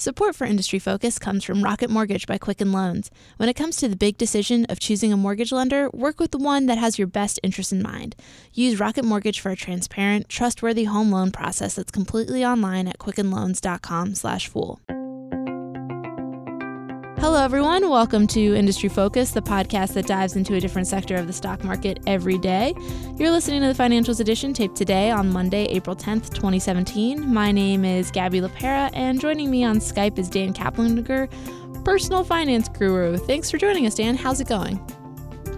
Support for Industry Focus comes from Rocket Mortgage by Quicken Loans. When it comes to the big decision of choosing a mortgage lender, work with the one that has your best interest in mind. Use Rocket Mortgage for a transparent, trustworthy home loan process that's completely online at quickenloans.com/fool. Hello, everyone. Welcome to Industry Focus, the podcast that dives into a different sector of the stock market every day. You're listening to the Financials Edition taped today on Monday, April 10th, 2017. My name is Gabby LaPera, and joining me on Skype is Dan Kaplinger, personal finance guru. Thanks for joining us, Dan. How's it going?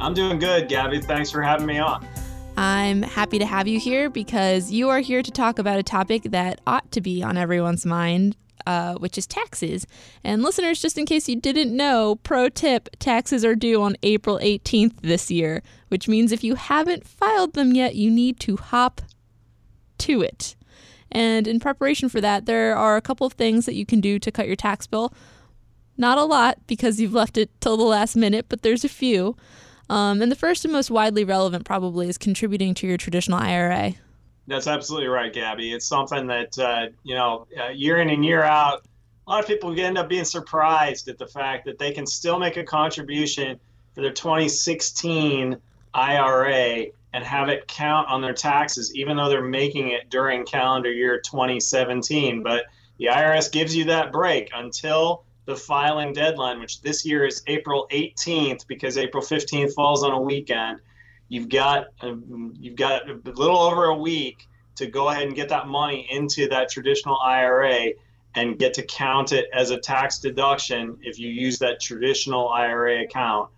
I'm doing good, Gabby. Thanks for having me on. I'm happy to have you here because you are here to talk about a topic that ought to be on everyone's mind, which is taxes. And listeners, just in case you didn't know, pro tip, taxes are due on April 18th this year, which means if you haven't filed them yet, you need to hop to it. And in preparation for that, there are a couple of things that you can do to cut your tax bill. Not a lot because you've left it till the last minute, but there's a few. And the first and most widely relevant probably is contributing to your traditional IRA. That's absolutely right, Gabby. It's something that, year in and year out, a lot of people end up being surprised at the fact that they can still make a contribution for their 2016 IRA and have it count on their taxes, even though they're making it during calendar year 2017. But the IRS gives you that break until the filing deadline, which this year is April 18th, because April 15th falls on a weekend. You've got a little over a week to go ahead and get that money into that traditional IRA and get to count it as a tax deduction if you use that traditional IRA account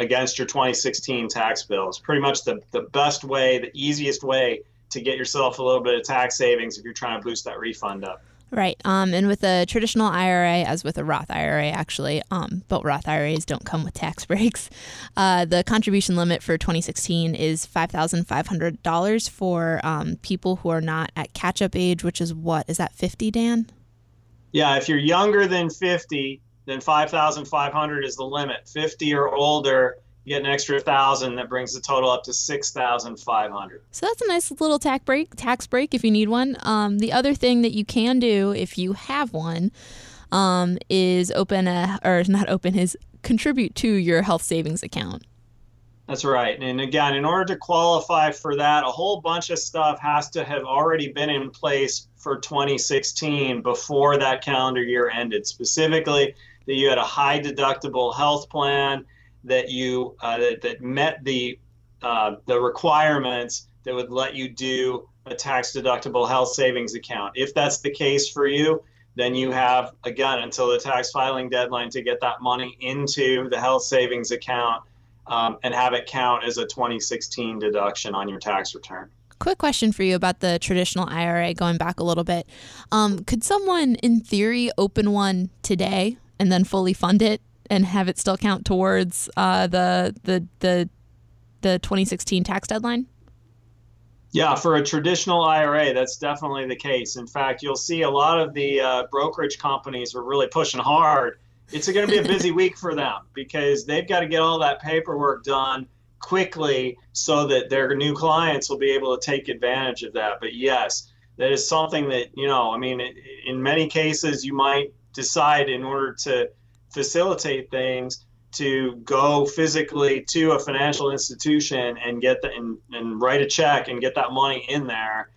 against your 2016 tax bill. It's pretty much the best way, the easiest way to get yourself a little bit of tax savings if you're trying to boost that refund up. Right. And with a traditional IRA, as with a Roth IRA, actually, but Roth IRAs don't come with tax breaks. The contribution limit for 2016 is $5,500 for people who are not at catch-up age, which is what? Is that 50, Dan? Yeah. If you're younger than 50, then $5,500 is the limit. 50 or older, you get an extra 1,000. That brings the total up to $6,500. So that's a nice little tax break if you need one. The other thing that you can do if you have one is contribute to your health savings account. That's right. And again, in order to qualify for that, a whole bunch of stuff has to have already been in place for 2016 before that calendar year ended. Specifically, that you had a high deductible health plan, that you that met the requirements that would let you do a tax-deductible health savings account. If that's the case for you, then you have, again, until the tax filing deadline to get that money into the health savings account and have it count as a 2016 deduction on your tax return. Quick question for you about the traditional IRA, going back a little bit. Could someone, in theory, open one today and then fully fund it and have it still count towards the 2016 tax deadline? Yeah, for a traditional IRA, that's definitely the case. In fact, you'll see a lot of the brokerage companies are really pushing hard. It's going to be a busy week for them because they've got to get all that paperwork done quickly so that their new clients will be able to take advantage of that. But yes, that is something that, in many cases, you might decide in order to facilitate things to go physically to a financial institution and get the and write a check and get that money in there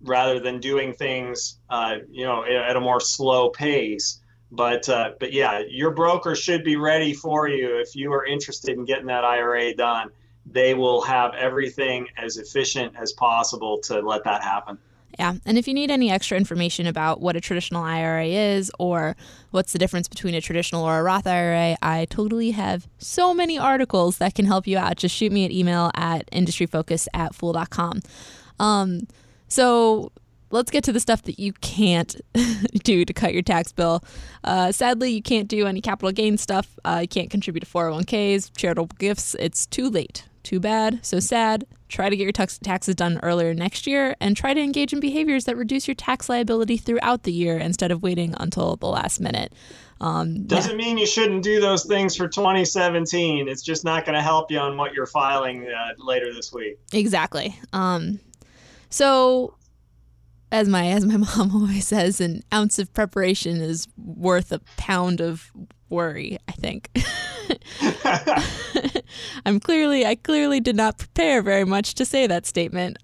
rather than doing things at a more slow pace. But yeah, your broker should be ready for you if you are interested in getting that IRA done. They will have everything as efficient as possible to let that happen. Yeah. And if you need any extra information about what a traditional IRA is or what's the difference between a traditional or a Roth IRA, I totally have so many articles that can help you out. Just shoot me an email at industryfocus@fool.com. So let's get to the stuff that you can't do to cut your tax bill. Sadly, you can't do any capital gain stuff. You can't contribute to 401ks, charitable gifts. It's too late. Too bad. So sad. Try to get your taxes done earlier next year and try to engage in behaviors that reduce your tax liability throughout the year instead of waiting until the last minute. Doesn't mean you shouldn't do those things for 2017. It's just not going to help you on what you're filing later this week. Exactly. So as my mom always says, an ounce of preparation is worth a pound of worry, I think. I clearly did not prepare very much to say that statement.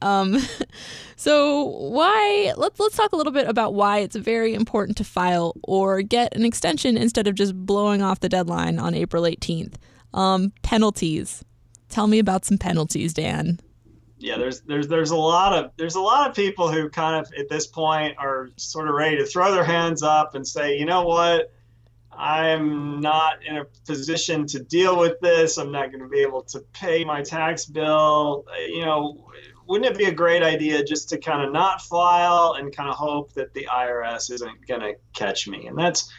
So why? Let's talk a little bit about why it's very important to file or get an extension instead of just blowing off the deadline on April 18th. Penalties. Tell me about some penalties, Dan. Yeah, there's a lot of people who kind of at this point are sort of ready to throw their hands up and say, you know what? I'm not in a position to deal with this. I'm not going to be able to pay my tax bill. You know, wouldn't it be a great idea just to kind of not file and kind of hope that the IRS isn't going to catch me? And that's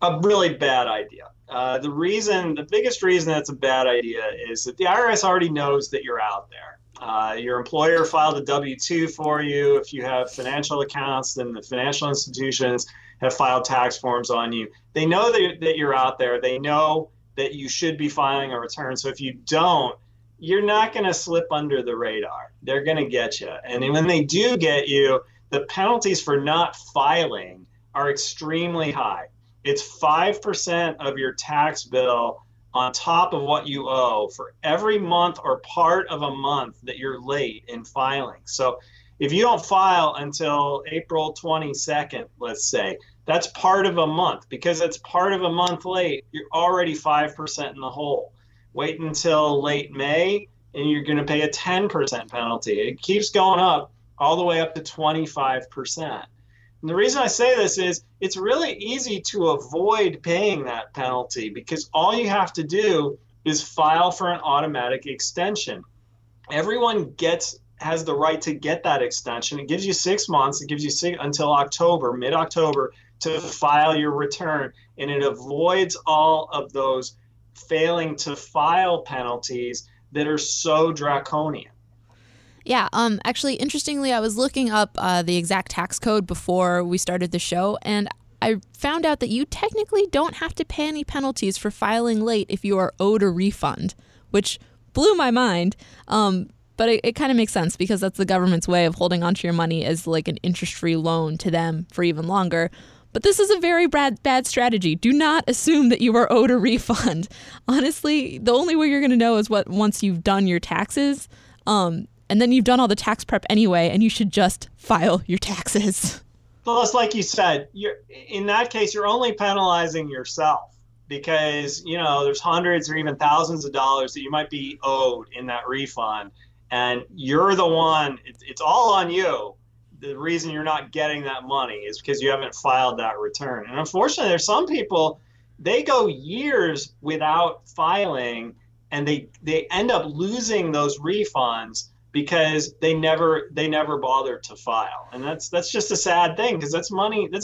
a really bad idea. The biggest reason that's a bad idea is that the IRS already knows that you're out there. Your employer filed a W-2 for you. If you have financial accounts, then the financial institutions have filed tax forms on you. They know that you're out there. They know that you should be filing a return. So if you don't, you're not going to slip under the radar. They're going to get you. And when they do get you, the penalties for not filing are extremely high. It's 5% of your tax bill on top of what you owe for every month or part of a month that you're late in filing. So if you don't file until April 22nd, let's say, that's part of a month. Because it's part of a month late, you're already 5% in the hole. Wait until late May, and you're going to pay a 10% penalty. It keeps going up all the way up to 25%. And the reason I say this is it's really easy to avoid paying that penalty because all you have to do is file for an automatic extension. Everyone has the right to get that extension. It gives you 6 months. It gives you until October, mid-October, to file your return. And it avoids all of those failing to file penalties that are so draconian. Yeah. Actually, interestingly, I was looking up the exact tax code before we started the show, and I found out that you technically don't have to pay any penalties for filing late if you are owed a refund, which blew my mind. But it kind of makes sense because that's the government's way of holding onto your money as like an interest-free loan to them for even longer. But this is a very bad strategy. Do not assume that you are owed a refund. Honestly, the only way you're going to know is once you've done your taxes, and then you've done all the tax prep anyway, and you should just file your taxes. Plus, like you said, in that case, you're only penalizing yourself. Because, you know, there's hundreds or even thousands of dollars that you might be owed in that refund. And you're the one, it's all on you. The reason you're not getting that money is because you haven't filed that return. And unfortunately, there's some people, they go years without filing and they end up losing those refunds because they never bothered to file. And that's just a sad thing because that's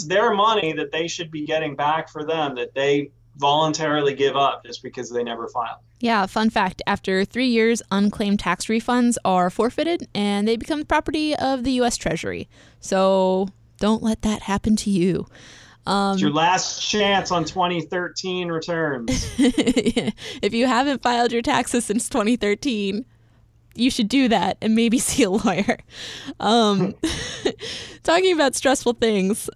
their money that they should be getting back for them that they voluntarily give up just because they never filed. Yeah, fun fact, after 3 years, unclaimed tax refunds are forfeited and they become the property of the U.S. Treasury. So don't let that happen to you. It's your last chance on 2013 returns. If you haven't filed your taxes since 2013, you should do that and maybe see a lawyer. Talking about stressful things,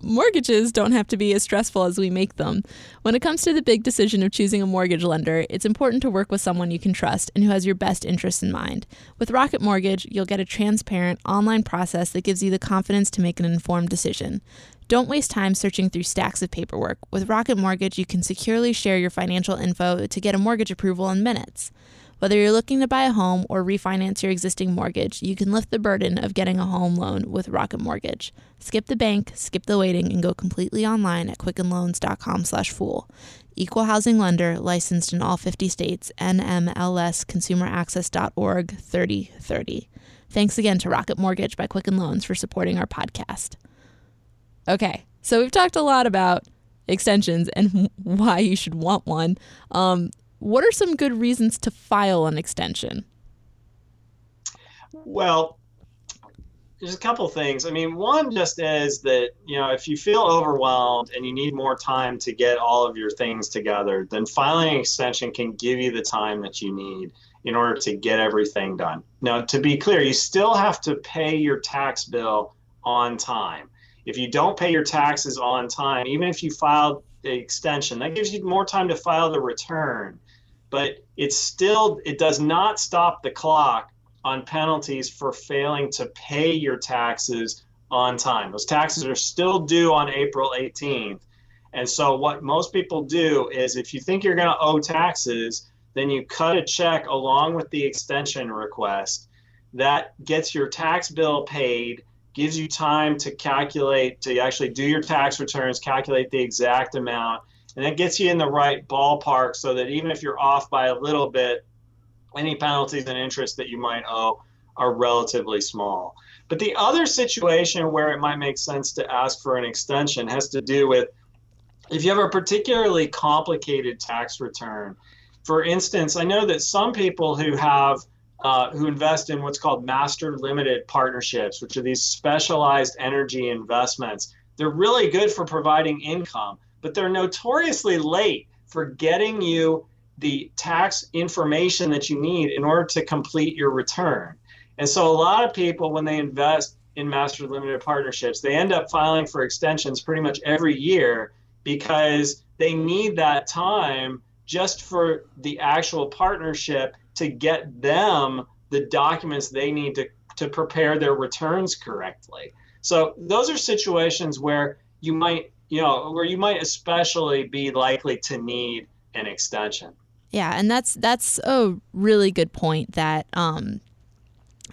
mortgages don't have to be as stressful as we make them. When it comes to the big decision of choosing a mortgage lender, it's important to work with someone you can trust and who has your best interests in mind. With Rocket Mortgage, you'll get a transparent online process that gives you the confidence to make an informed decision. Don't waste time searching through stacks of paperwork. With Rocket Mortgage, you can securely share your financial info to get a mortgage approval in minutes. Whether you're looking to buy a home or refinance your existing mortgage, you can lift the burden of getting a home loan with Rocket Mortgage. Skip the bank, skip the waiting, and go completely online at quickenloans.com/fool. Equal housing lender, licensed in all 50 states, NMLS, consumeraccess.org, 3030. Thanks again to Rocket Mortgage by Quicken Loans for supporting our podcast. Okay, so we've talked a lot about extensions and why you should want one. What are some good reasons to file an extension? Well, there's a couple things. I mean, one just is that, you know, if you feel overwhelmed and you need more time to get all of your things together, then filing an extension can give you the time that you need in order to get everything done. Now, to be clear, you still have to pay your tax bill on time. If you don't pay your taxes on time, even if you filed the extension, that gives you more time to file the return. But it's still, it does not stop the clock on penalties for failing to pay your taxes on time. Those taxes are still due on April 18th. And so what most people do is, if you think you're going to owe taxes, then you cut a check along with the extension request. That gets your tax bill paid, gives you time to calculate, to actually do your tax returns, calculate the exact amount, and that gets you in the right ballpark so that even if you're off by a little bit, any penalties and interest that you might owe are relatively small. But the other situation where it might make sense to ask for an extension has to do with if you have a particularly complicated tax return. For instance, I know that some people who have who invest in what's called master limited partnerships, which are these specialized energy investments. They're really good for providing income, but they're notoriously late for getting you the tax information that you need in order to complete your return. And so a lot of people, when they invest in master limited partnerships, they end up filing for extensions pretty much every year because they need that time just for the actual partnership to get them the documents they need to prepare their returns correctly. So those are situations where you might, especially be likely to need an extension. Yeah, and that's a really good point that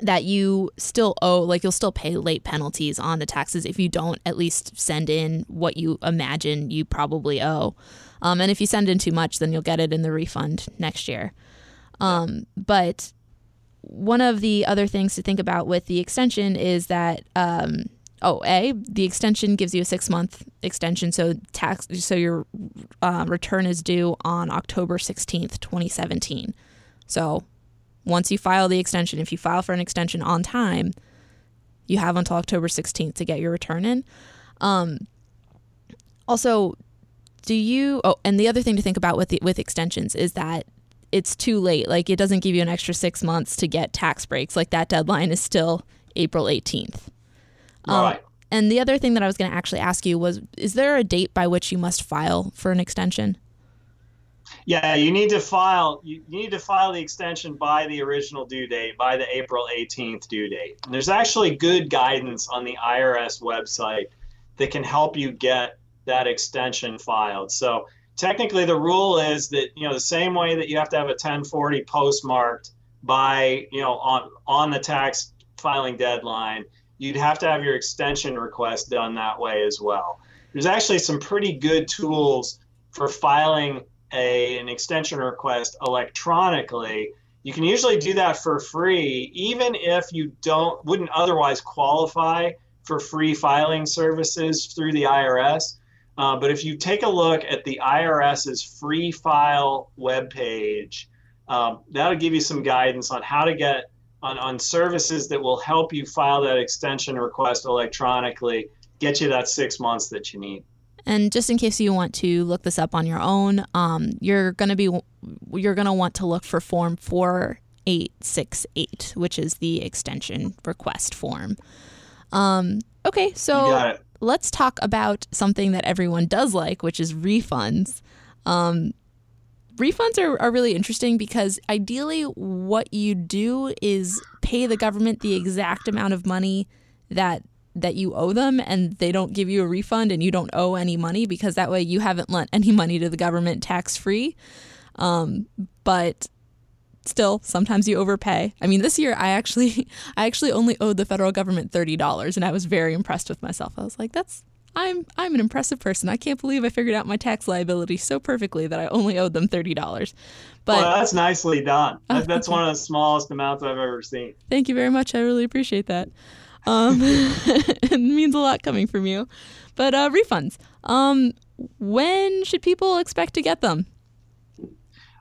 that you still owe, like you'll still pay late penalties on the taxes if you don't at least send in what you imagine you probably owe. And if you send in too much, then you'll get it in the refund next year. But one of the other things to think about with the extension is that, the extension gives you a 6-month extension. So your return is due on October 16th, 2017. So once you file the extension, if you file for an extension on time, you have until October 16th to get your return in. And the other thing to think about with extensions is that it's too late. Like, it doesn't give you an extra 6 months to get tax breaks. Like, that deadline is still April 18th. Right. And the other thing that I was going to actually ask you was, is there a date by which you must file for an extension? Yeah, you need to file. You need to file the extension by the original due date, by the April 18th due date. And there's actually good guidance on the IRS website that can help you get that extension filed. So technically, the rule is that, the same way that you have to have a 1040 postmarked by, on the tax filing deadline, you'd have to have your extension request done that way as well. There's actually some pretty good tools for filing an extension request electronically. You can usually do that for free, even if you wouldn't otherwise qualify for free filing services through the IRS. But if you take a look at the IRS's free file webpage, that'll give you some guidance on how to get on services that will help you file that extension request electronically, get you that 6 months that you need. And just in case you want to look this up on your own, you're going to want to look for form 4868, which is the extension request form. Okay, so. You got it. Let's talk about something that everyone does like, which is refunds. Refunds are really interesting because ideally what you do is pay the government the exact amount of money that you owe them, and they don't give you a refund and you don't owe any money, because that way you haven't lent any money to the government tax-free. But still, sometimes you overpay. I mean, this year I actually only owed the federal government $30, and I was very impressed with myself. I was like, I'm an impressive person. I can't believe I figured out my tax liability so perfectly that I only owed them $30. But that's nicely done. That's one of the smallest amounts I've ever seen. Thank you very much. I really appreciate that. It means a lot coming from you. But refunds. When should people expect to get them?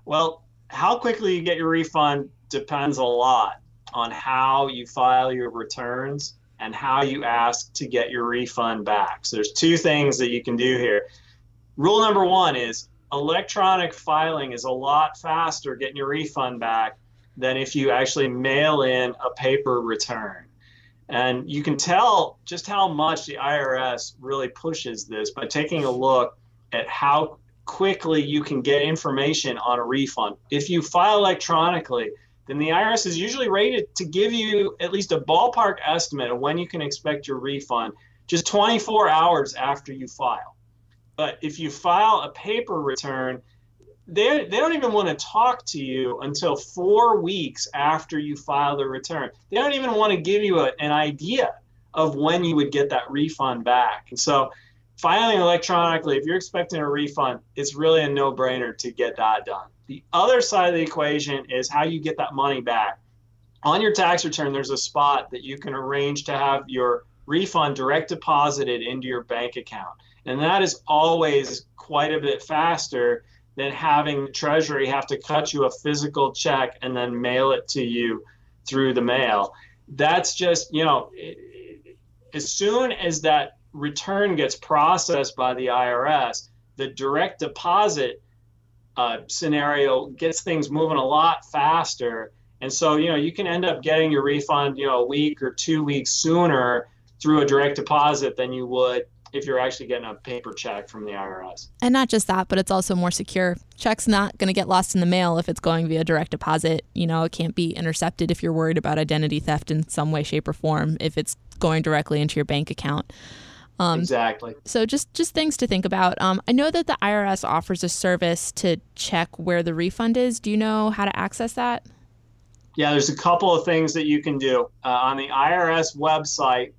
Well, how quickly you get your refund depends a lot on how you file your returns and how you ask to get your refund back. So there's two things that you can do here. Rule number one is electronic filing is a lot faster getting your refund back than if you actually mail in a paper return. And you can tell just how much the IRS really pushes this by taking a look at how quickly you can get information on a refund. If you file electronically, then the IRS is usually rated to give you at least a ballpark estimate of when you can expect your refund, just 24 hours after you file. But if you file a paper return, they don't even want to talk to you until 4 weeks after you file the return. They don't even want to give you an idea of when you would get that refund back. And so filing electronically, if you're expecting a refund, it's really a no-brainer to get that done. The other side of the equation is how you get that money back. On your tax return, there's a spot that you can arrange to have your refund direct deposited into your bank account. And that is always quite a bit faster than having the Treasury have to cut you a physical check and then mail it to you through the mail. That's just, you know, as soon as that return gets processed by the IRS, the direct deposit scenario gets things moving a lot faster. And so, you know, you can end up getting your refund, you know, a week or 2 weeks sooner through a direct deposit than you would if you're actually getting a paper check from the IRS. And not just that, but it's also more secure. Check's not going to get lost in the mail if it's going via direct deposit. You know, it can't be intercepted if you're worried about identity theft in some way, shape, or form, if it's going directly into your bank account. Exactly. So just things to think about. I know that the IRS offers a service to check where the refund is. Do you know how to access that? Yeah, there's a couple of things that you can do. On the IRS website,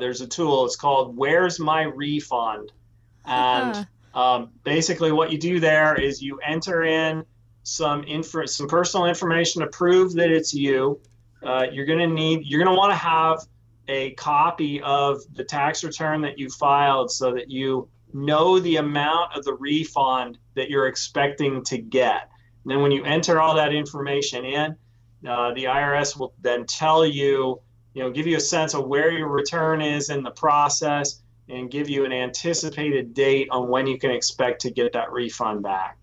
there's a tool. It's called Where's My Refund? And basically what you do there is you enter in some personal information to prove that it's you. You're going to want to have a copy of the tax return that you filed so that you know the amount of the refund that you're expecting to get. And then when you enter all that information in, the IRS will then tell you, you know, give you a sense of where your return is in the process and give you an anticipated date on when you can expect to get that refund back.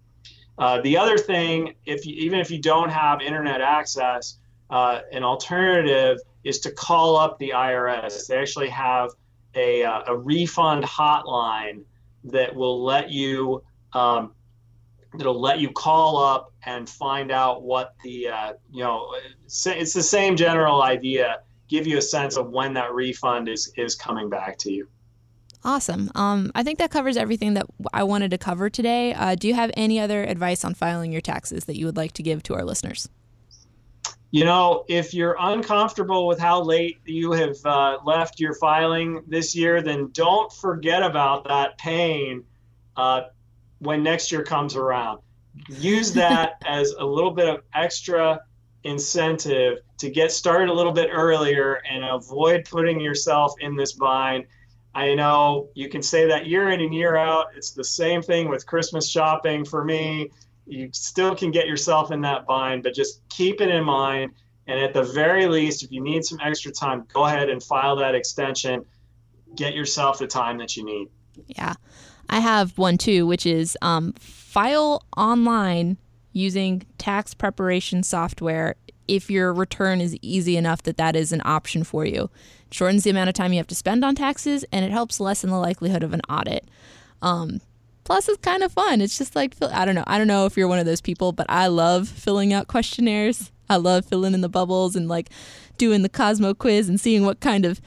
The other thing, even if you don't have internet access, an alternative is to call up the IRS. They actually have a refund hotline that will let you call up and find out what the it's the same general idea. Give you a sense of when that refund is coming back to you. Awesome. I think that covers everything that I wanted to cover today. Do you have any other advice on filing your taxes that you would like to give to our listeners? You know, if you're uncomfortable with how late you have left your filing this year, then don't forget about that pain when next year comes around. Use that as a little bit of extra incentive to get started a little bit earlier and avoid putting yourself in this bind. I know you can say that year in and year out. It's the same thing with Christmas shopping for me. You still can get yourself in that bind, but just keep it in mind. And at the very least, if you need some extra time, go ahead and file that extension. Get yourself the time that you need. Yeah. I have one too, which is file online using tax preparation software if your return is easy enough that is an option for you. It shortens the amount of time you have to spend on taxes, and it helps lessen the likelihood of an audit. Plus, it's kind of fun. It's just like, I don't know. I don't know if you're one of those people, but I love filling out questionnaires. I love filling in the bubbles and like doing the Cosmo quiz and seeing what kind of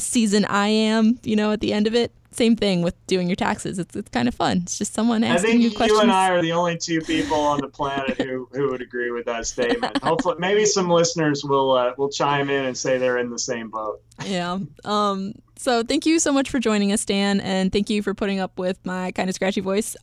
season I am, you know, at the end of it. Same thing with doing your taxes. It's kind of fun. It's just someone asking you questions. I think you and I are the only two people on the planet who would agree with that statement. Hopefully, maybe some listeners will chime in and say they're in the same boat. Yeah. So thank you so much for joining us, Dan, and thank you for putting up with my kind of scratchy voice.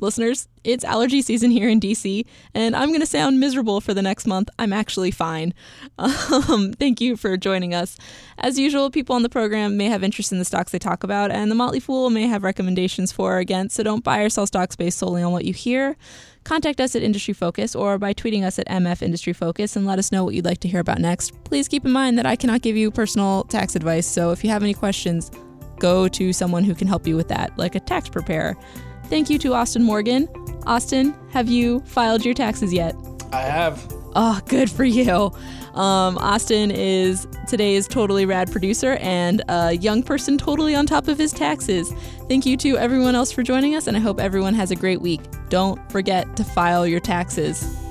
Listeners, it's allergy season here in D.C., and I'm going to sound miserable for the next month. I'm actually fine. Thank you for joining us. As usual, people on the program may have interest in the stocks they talk about, and the Motley Fool may have recommendations for or against, so don't buy or sell stocks based solely on what you hear. Contact us at Industry Focus or by tweeting us at MF Industry Focus and let us know what you'd like to hear about next. Please keep in mind that I cannot give you personal tax advice, so if you have any questions, go to someone who can help you with that, like a tax preparer. Thank you to Austin Morgan. Austin, have you filed your taxes yet? I have. Oh, good for you. Austin is today's Totally Rad producer and a young person totally on top of his taxes. Thank you to everyone else for joining us, and I hope everyone has a great week. Don't forget to file your taxes.